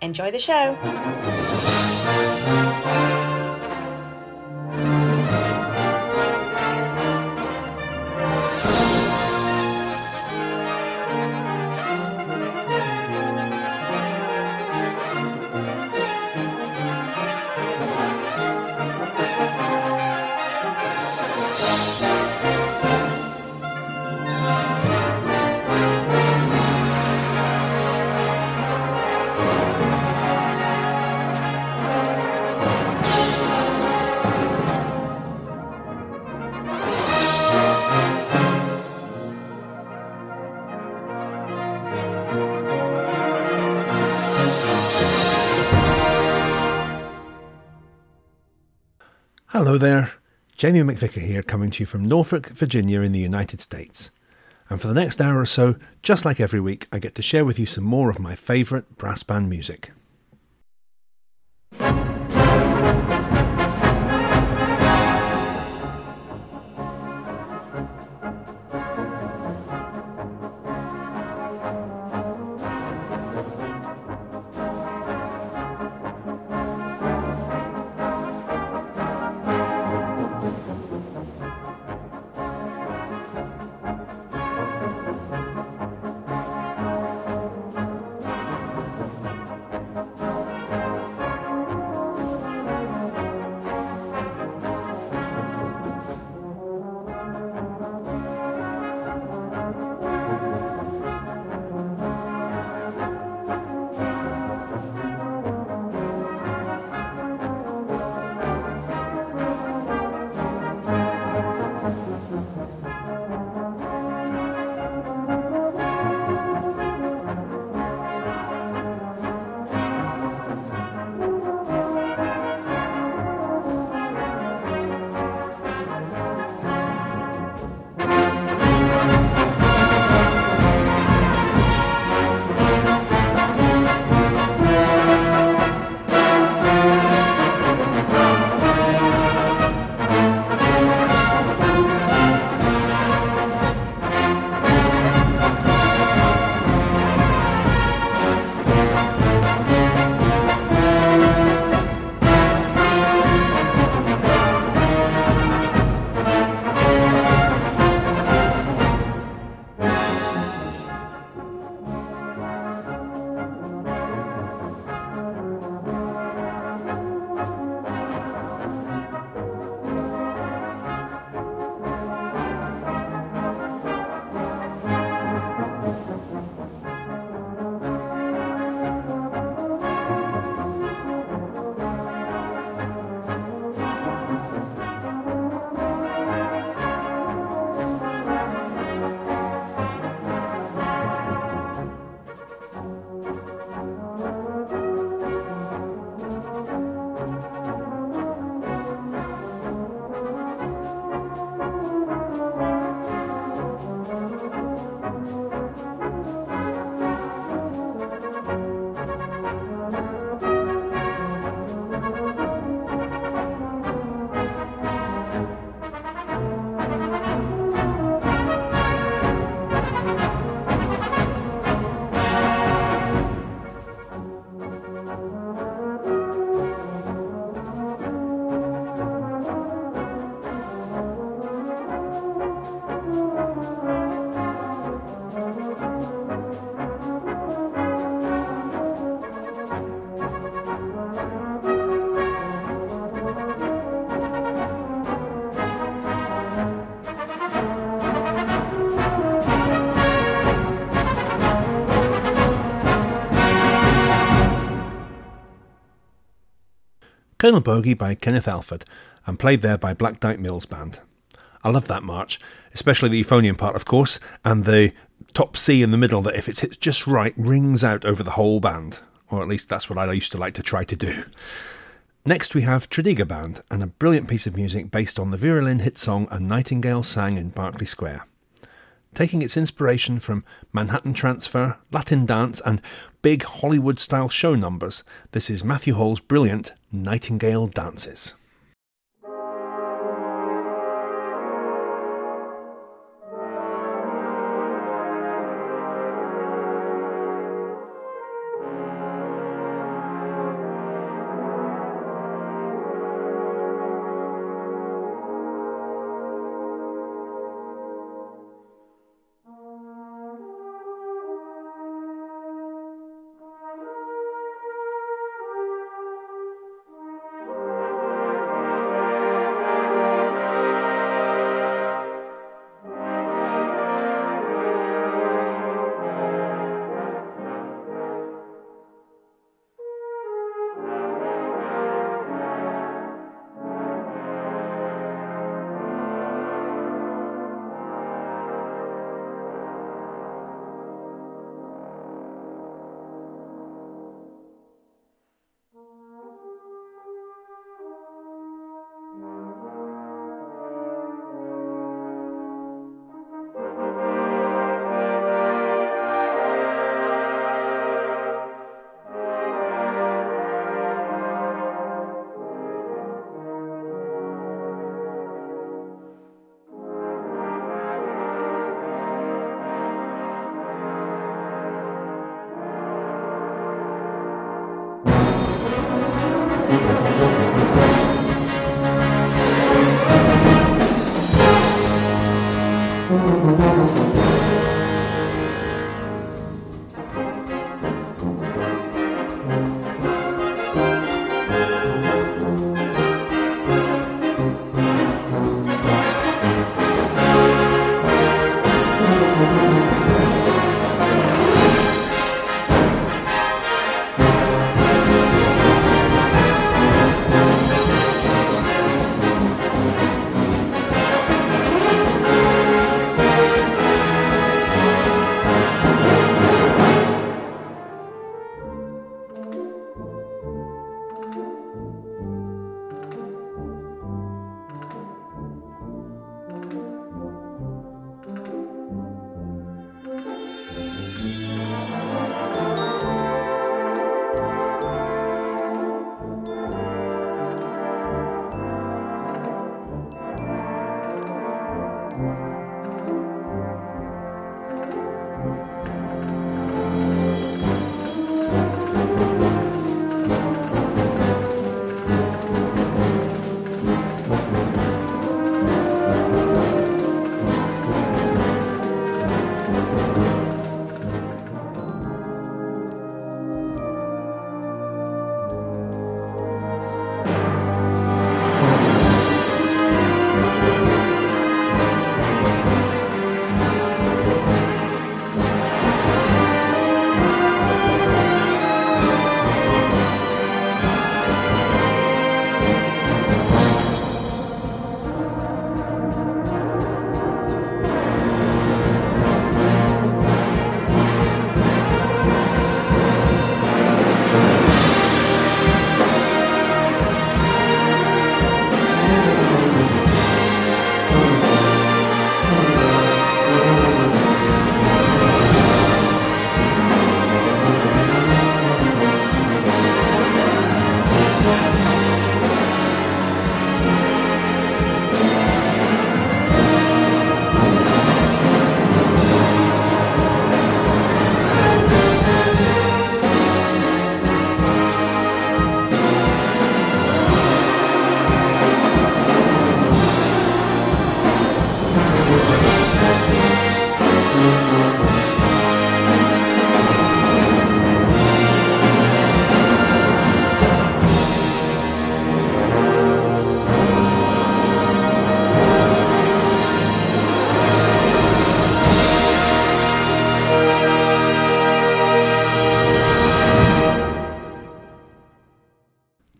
Enjoy the show. Hello there, Jamie McVicar here, coming to you from Norfolk, Virginia in the United States. And for the next hour or so, just like every week, I get to share with you some more of my favourite brass band music. Colonel Bogey by Kenneth Alford, and played there by Black Dyke Mills Band. I love that march, especially the euphonium part, of course, and the top C in the middle that, if it's hit just right, rings out over the whole band. Or at least that's what I used to like to try to do. Next we have Tredegar Band, and a brilliant piece of music based on the Vera Lynn hit song A Nightingale Sang in Berkeley Square. Taking its inspiration from Manhattan Transfer, Latin dance and big Hollywood-style show numbers, this is Matthew Hall's brilliant Nightingale Dances.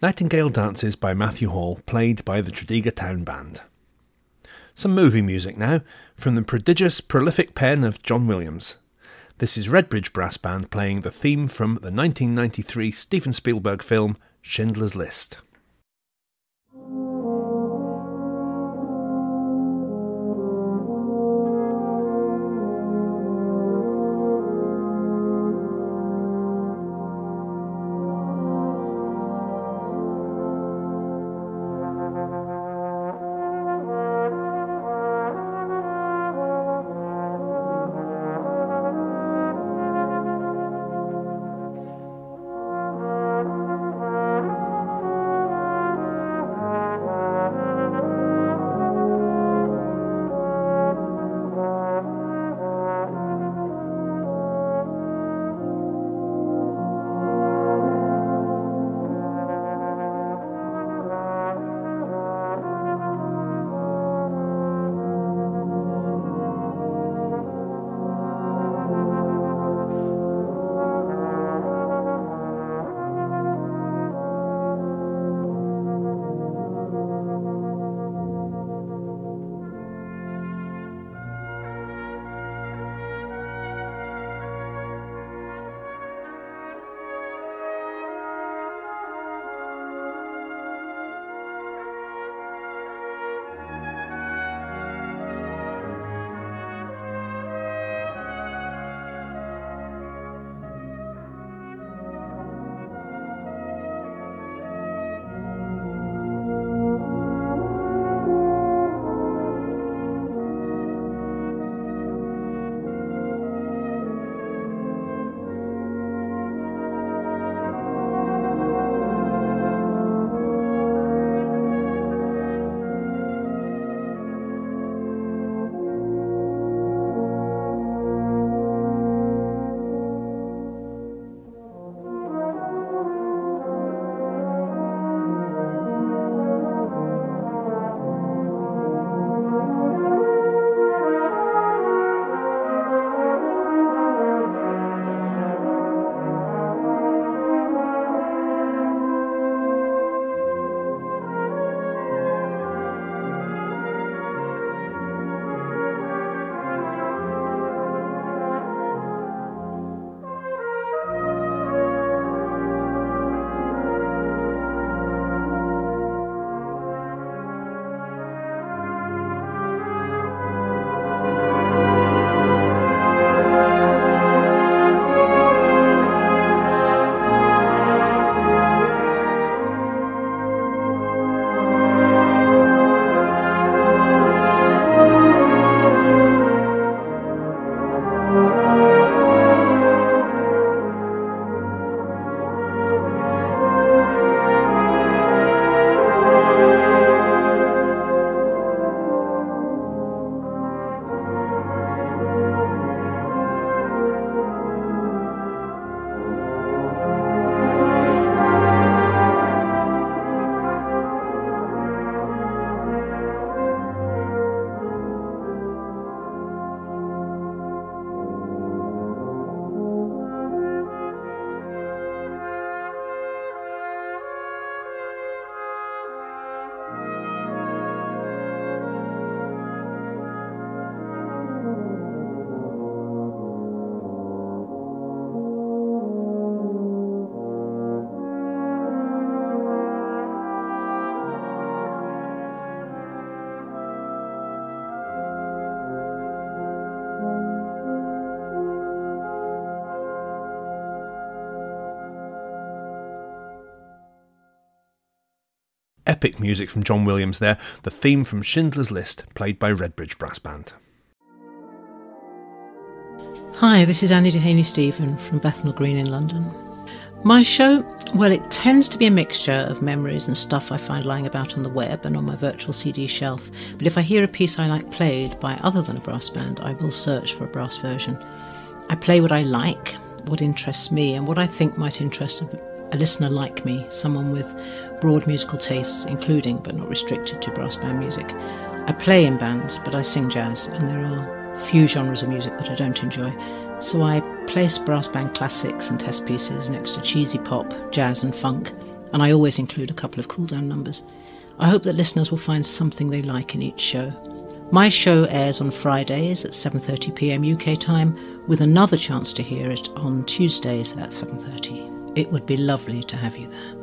Nightingale Dances by Matthew Hall, played by the Tredegar Town Band. Some movie music now, from the prodigious, prolific pen of John Williams. This is Redbridge Brass Band playing the theme from the 1993 Steven Spielberg film Schindler's List. Epic music from John Williams there, the theme from Schindler's List, played by Redbridge Brass Band. Hi, this is Annie Dehaney-Steven from Bethnal Green in London. My show, well, it tends to be a mixture of memories and stuff I find lying about on the web and on my virtual CD shelf, but if I hear a piece I like played by other than a brass band, I will search for a brass version. I play what I like, what interests me, and what I think might interest a listener like me, someone with broad musical tastes, including but not restricted to brass band music. I play in bands, but I sing jazz, and there are few genres of music that I don't enjoy. So I place brass band classics and test pieces next to cheesy pop, jazz and funk, and I always include a couple of cool-down numbers. I hope that listeners will find something they like in each show. My show airs on Fridays at 7:30pm UK time, with another chance to hear it on Tuesdays at 7:30. It would be lovely to have you there.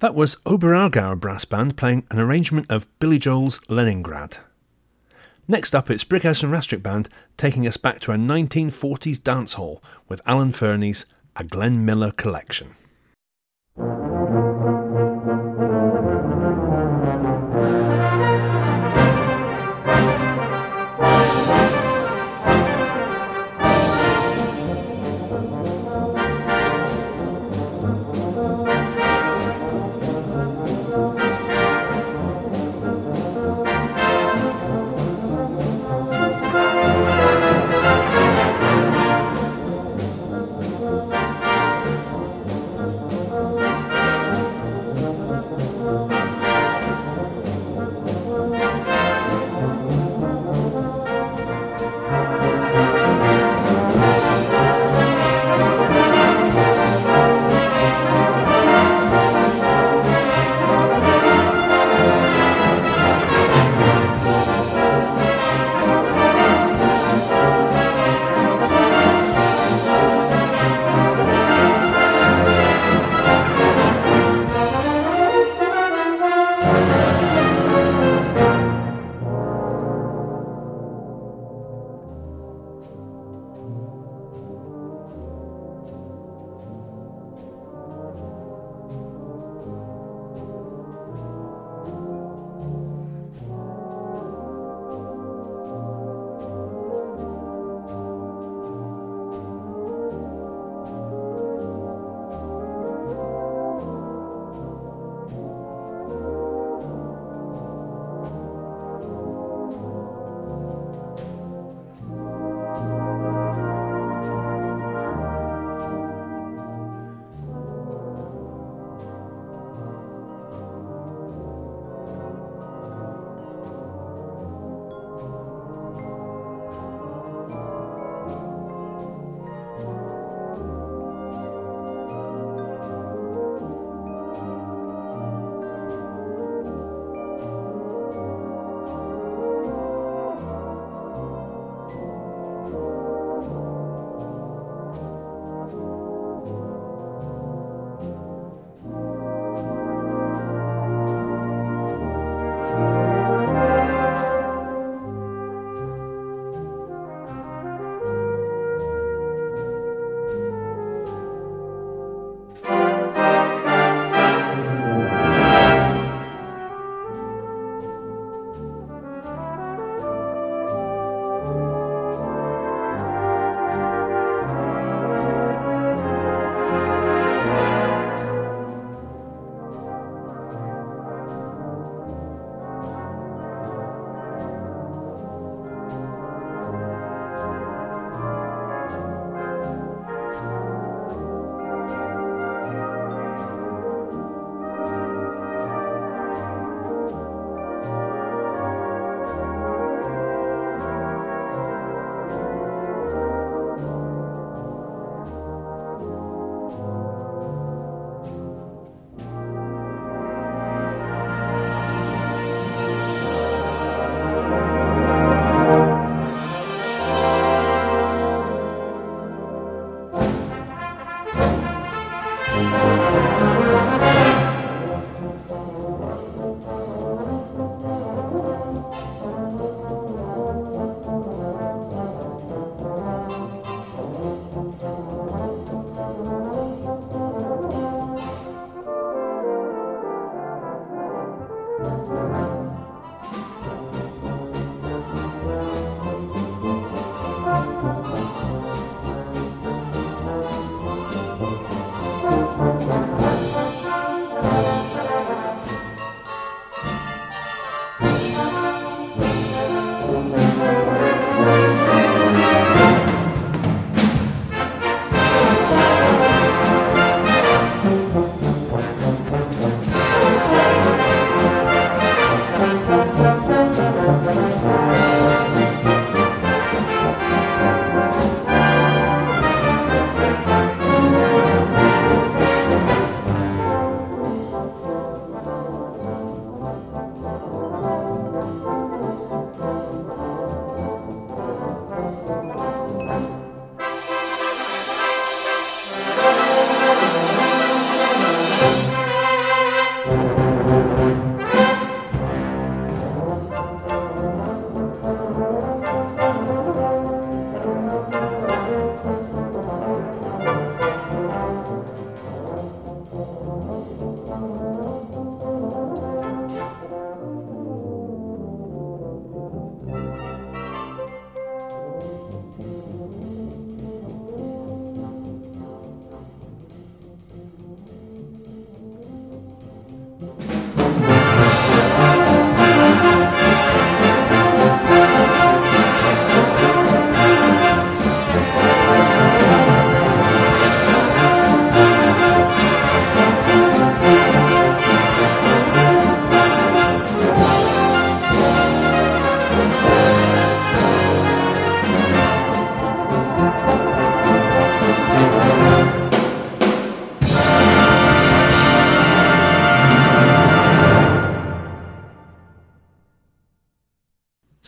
That was Oberargauer Brass Band playing an arrangement of Billy Joel's Leningrad. Next up, it's Brighouse and Rastrick Band taking us back to a 1940s dance hall with Alan Ferney's A Glenn Miller Collection.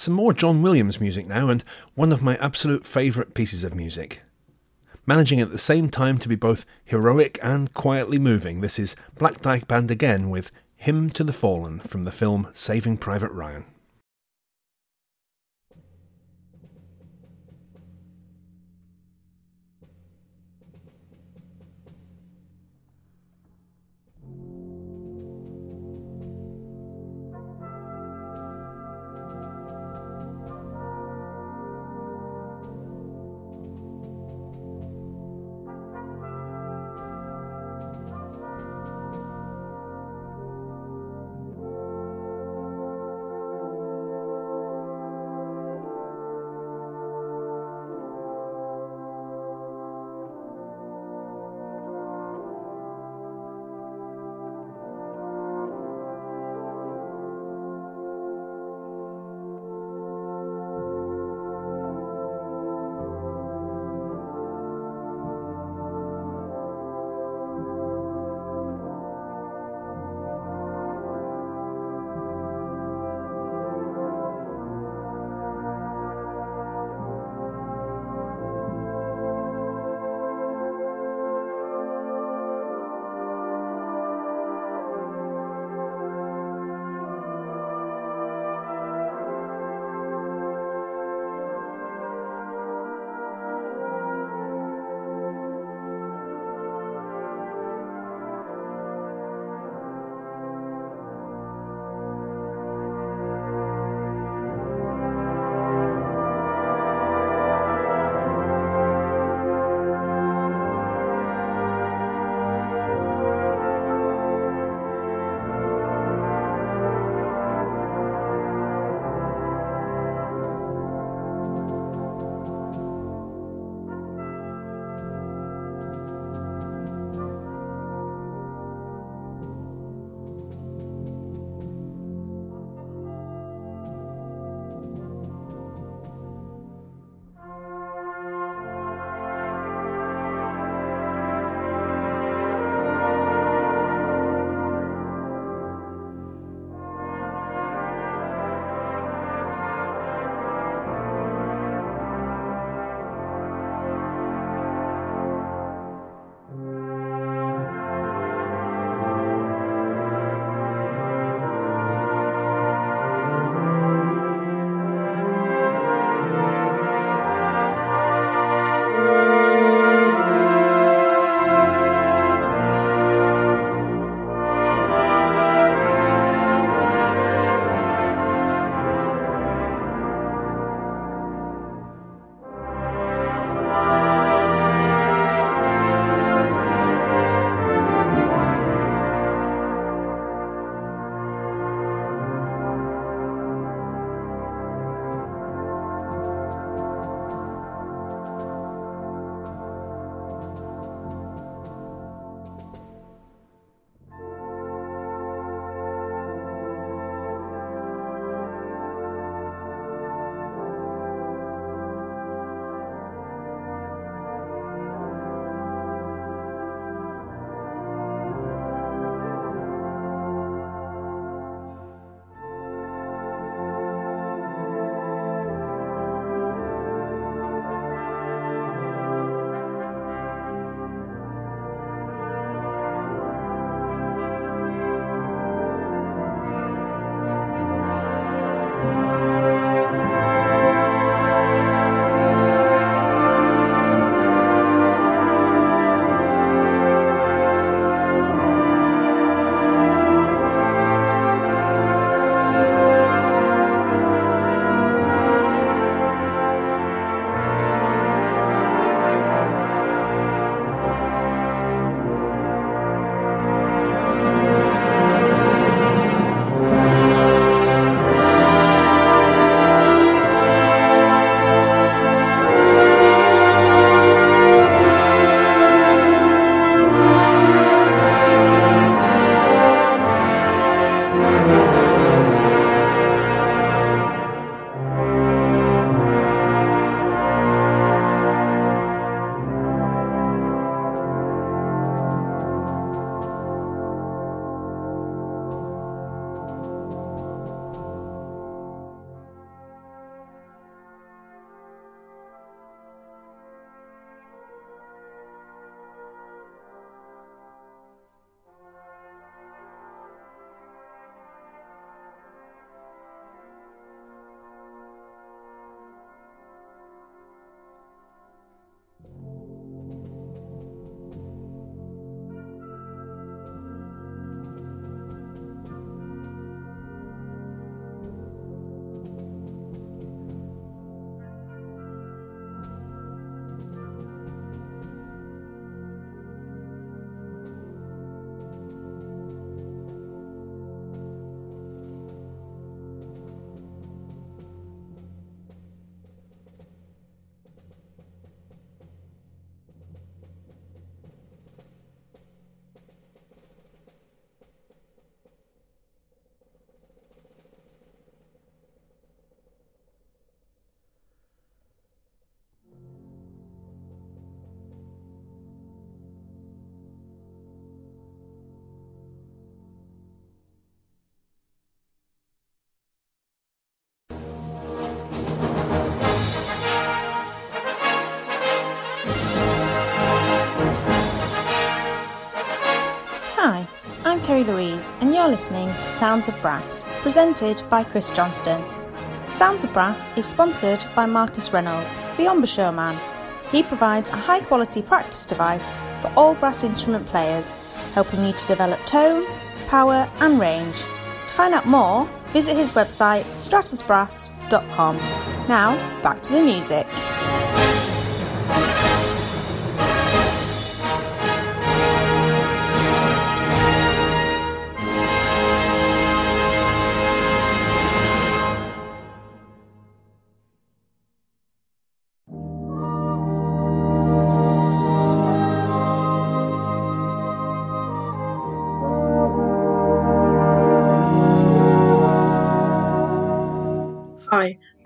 Some more John Williams music now, and one of my absolute favourite pieces of music. Managing at the same time to be both heroic and quietly moving, this is Black Dyke Band again with Hymn to the Fallen from the film Saving Private Ryan. Williams, and you're listening to Sounds of Brass, presented by Chris Johnston. Sounds of Brass is sponsored by Marcus Reynolds, the embouchure man. He provides a high-quality practice device for all brass instrument players, helping you to develop tone, power, and range. To find out more, visit his website, stratusbrass.com. Now, back to the music.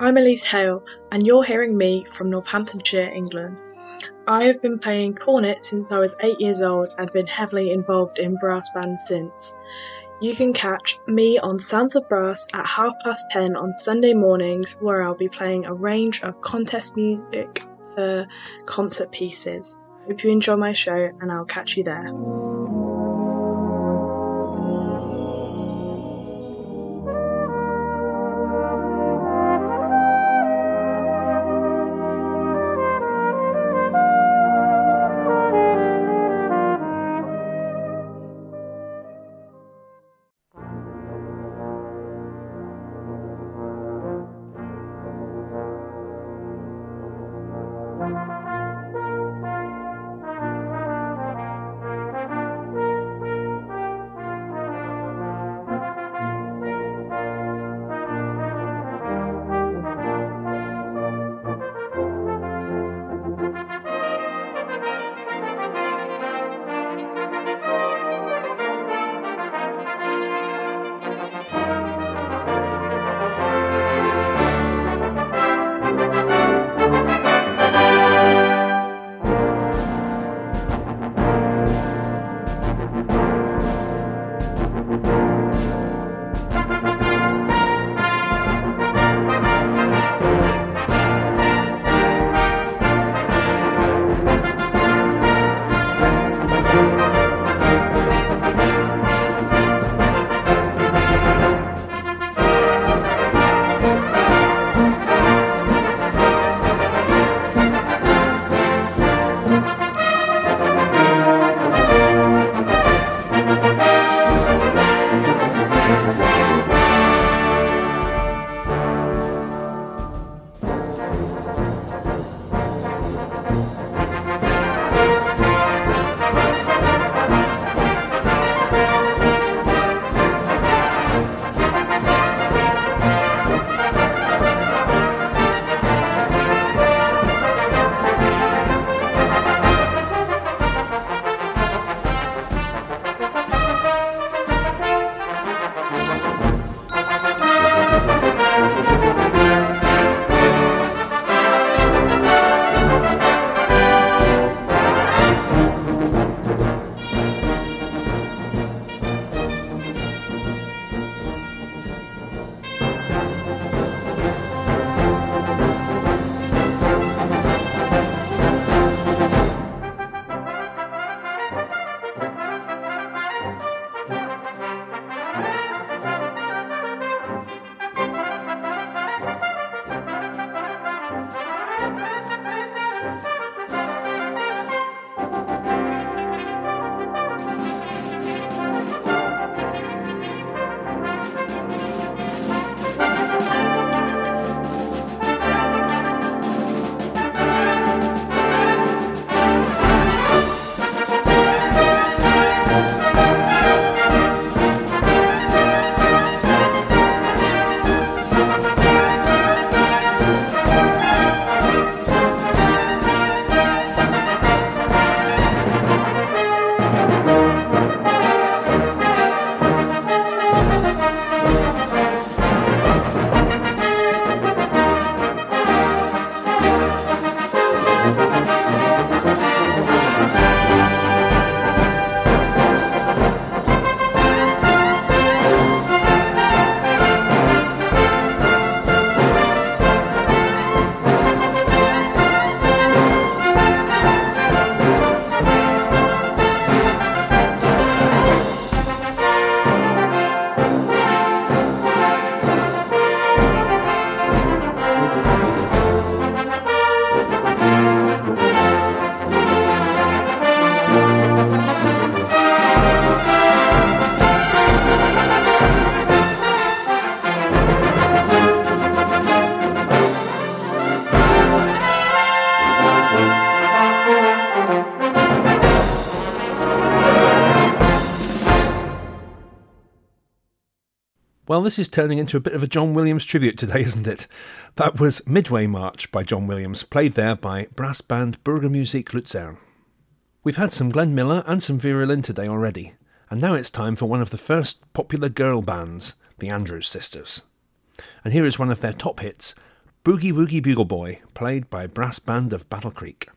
I'm Elise Hale, and you're hearing me from Northamptonshire, England. I have been playing cornet since I was 8 years old and been heavily involved in brass bands since. You can catch me on Sounds of Brass at 10:30 on Sunday mornings, where I'll be playing a range of contest music to concert pieces. Hope you enjoy my show, and I'll catch you there. Well, this is turning into a bit of a John Williams tribute today, isn't it? That was Midway March by John Williams, played there by brass band Bürgermusik Luzern. We've had some Glenn Miller and some Vera Lynn today already, and now it's time for one of the first popular girl bands, the Andrews Sisters. And here is one of their top hits, Boogie Woogie Bugle Boy, played by brass band of Battle Creek.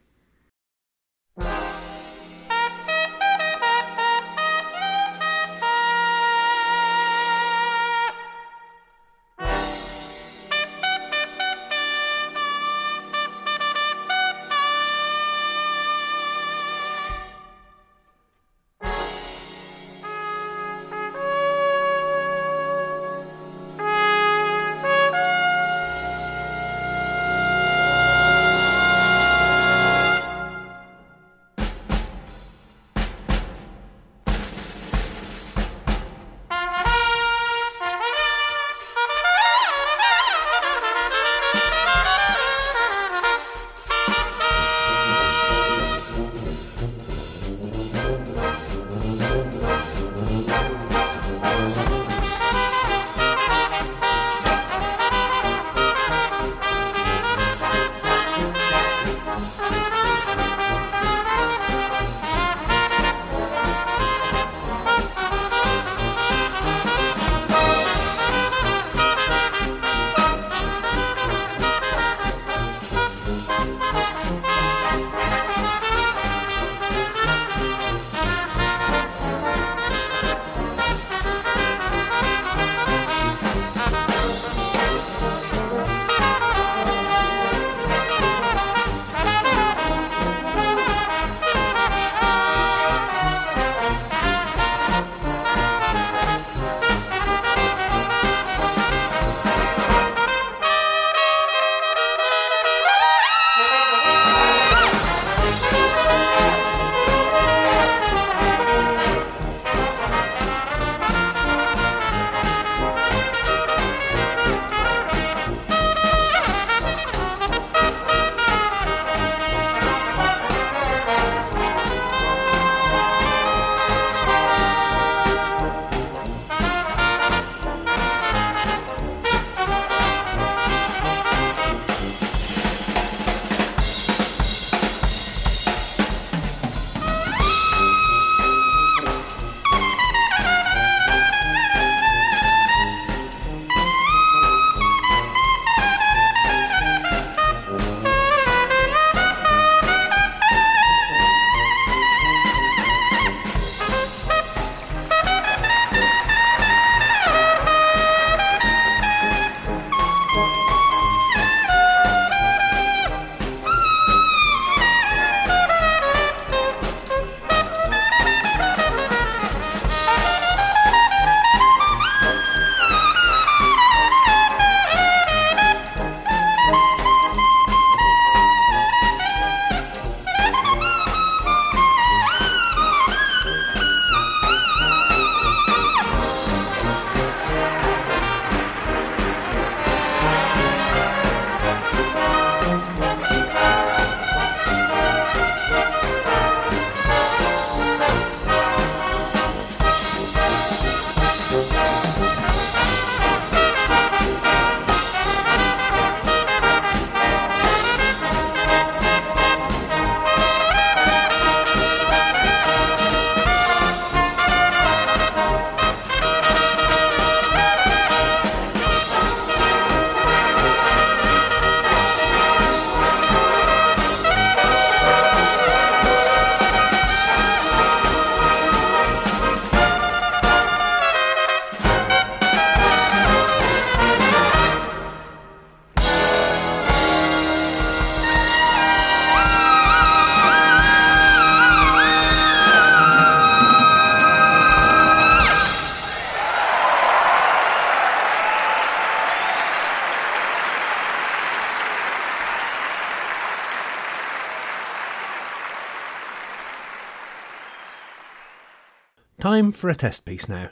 Time for a test piece now,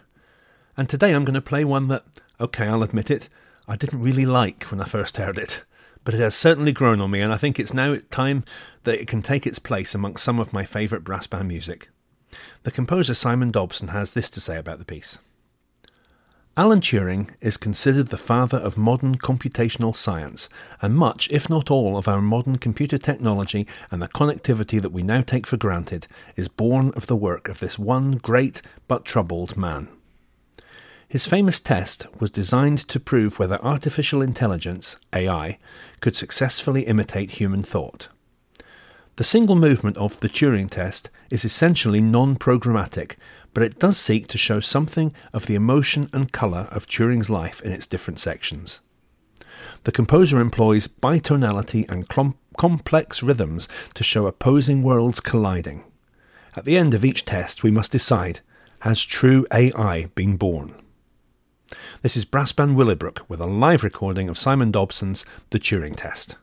and today I'm going to play one that, okay, I'll admit it, I didn't really like when I first heard it, but it has certainly grown on me, and I think it's now time that it can take its place amongst some of my favourite brass band music. The composer Simon Dobson has this to say about the piece. Alan Turing is considered the father of modern computational science, and much, if not all, of our modern computer technology and the connectivity that we now take for granted is born of the work of this one great but troubled man. His famous test was designed to prove whether artificial intelligence, AI, could successfully imitate human thought. The single movement of The Turing Test is essentially non-programmatic, but it does seek to show something of the emotion and colour of Turing's life in its different sections. The composer employs bitonality and complex rhythms to show opposing worlds colliding. At the end of each test, we must decide, has true AI been born? This is Brass Band Willowbrook with a live recording of Simon Dobson's The Turing Test.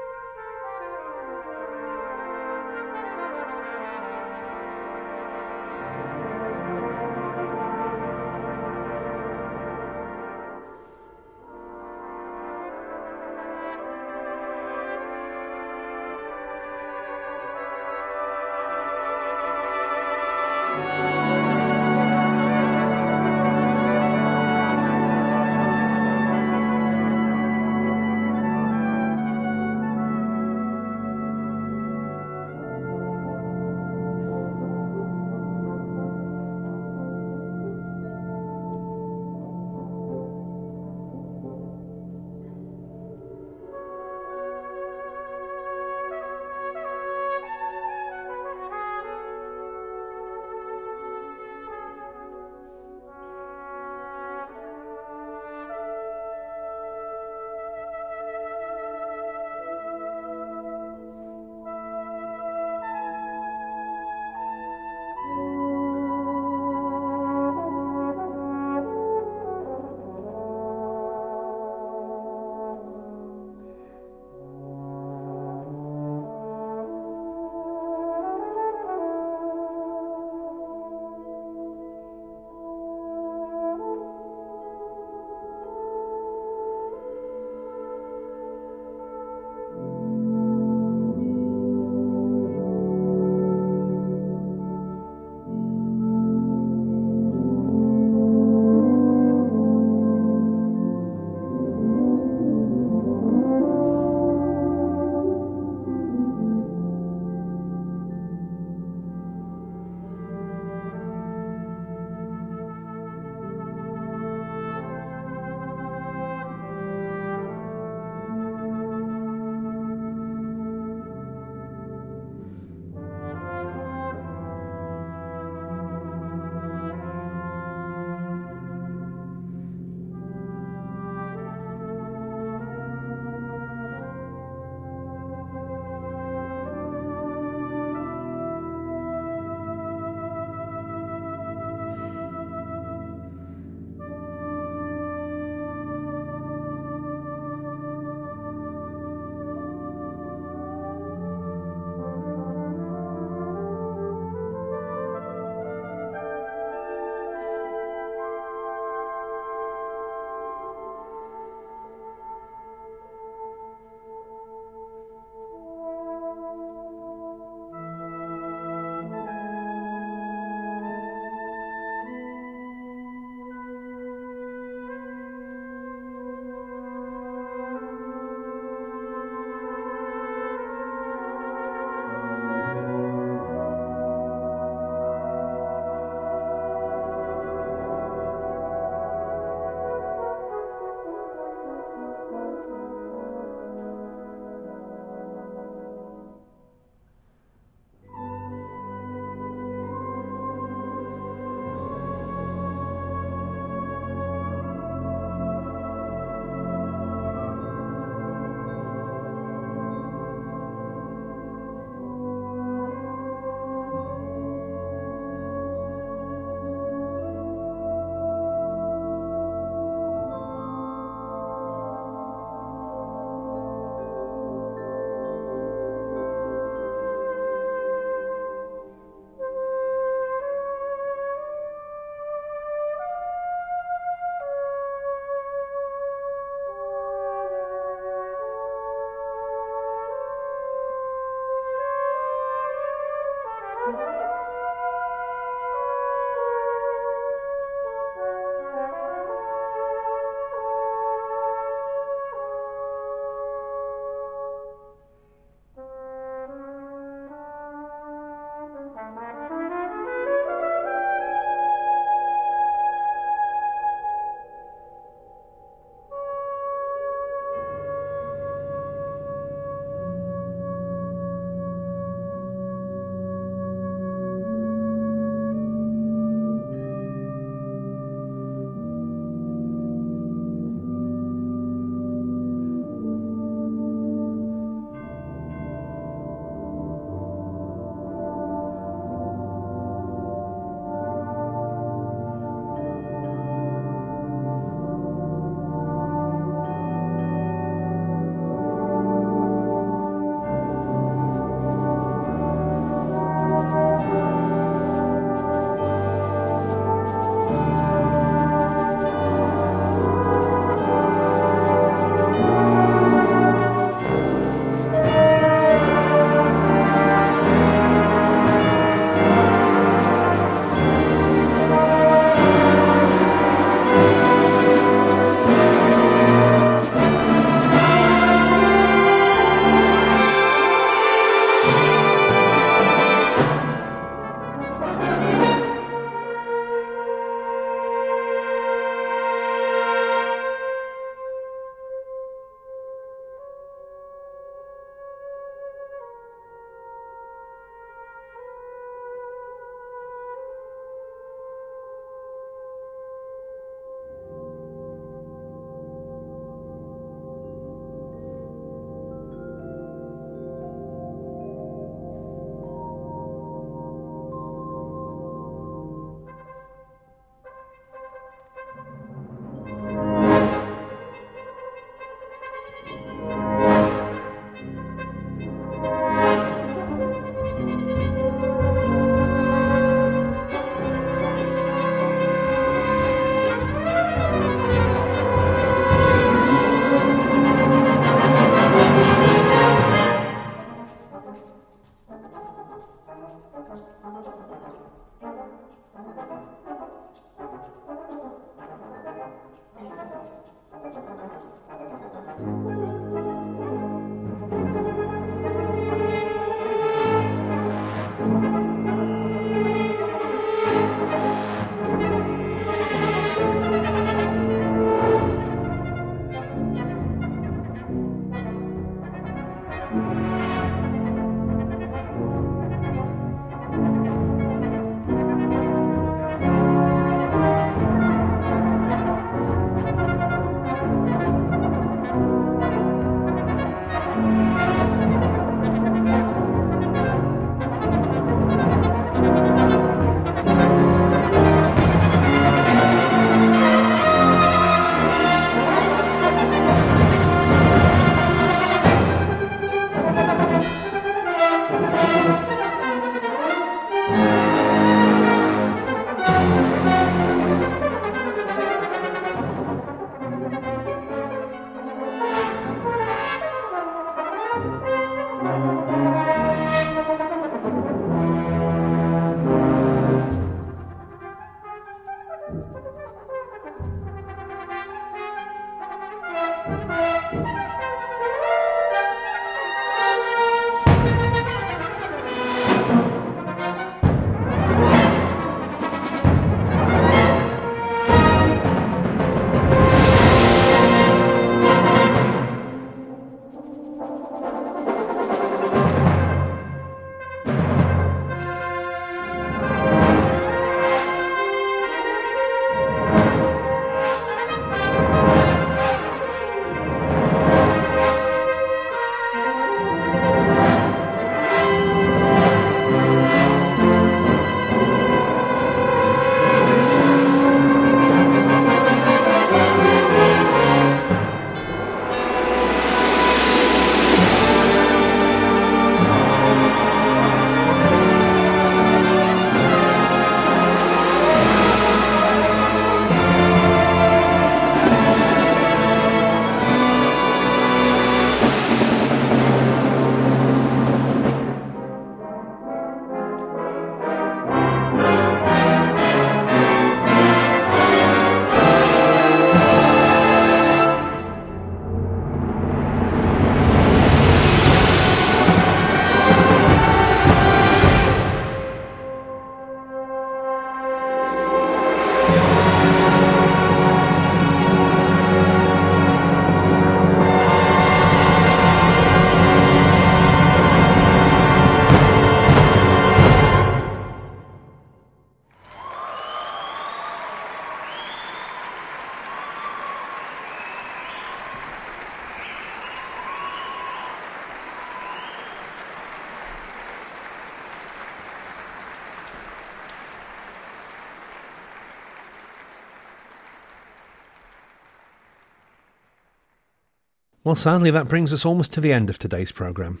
Well, sadly, that brings us almost to the end of today's programme.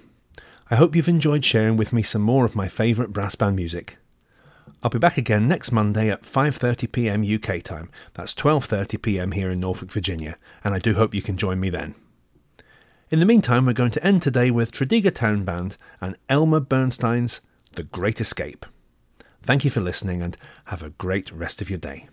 I hope you've enjoyed sharing with me some more of my favourite brass band music. I'll be back again next Monday at 5:30pm UK time. That's 12:30pm here in Norfolk, Virginia, and I do hope you can join me then. In the meantime, we're going to end today with Tredegar Town Band and Elmer Bernstein's The Great Escape. Thank you for listening and have a great rest of your day.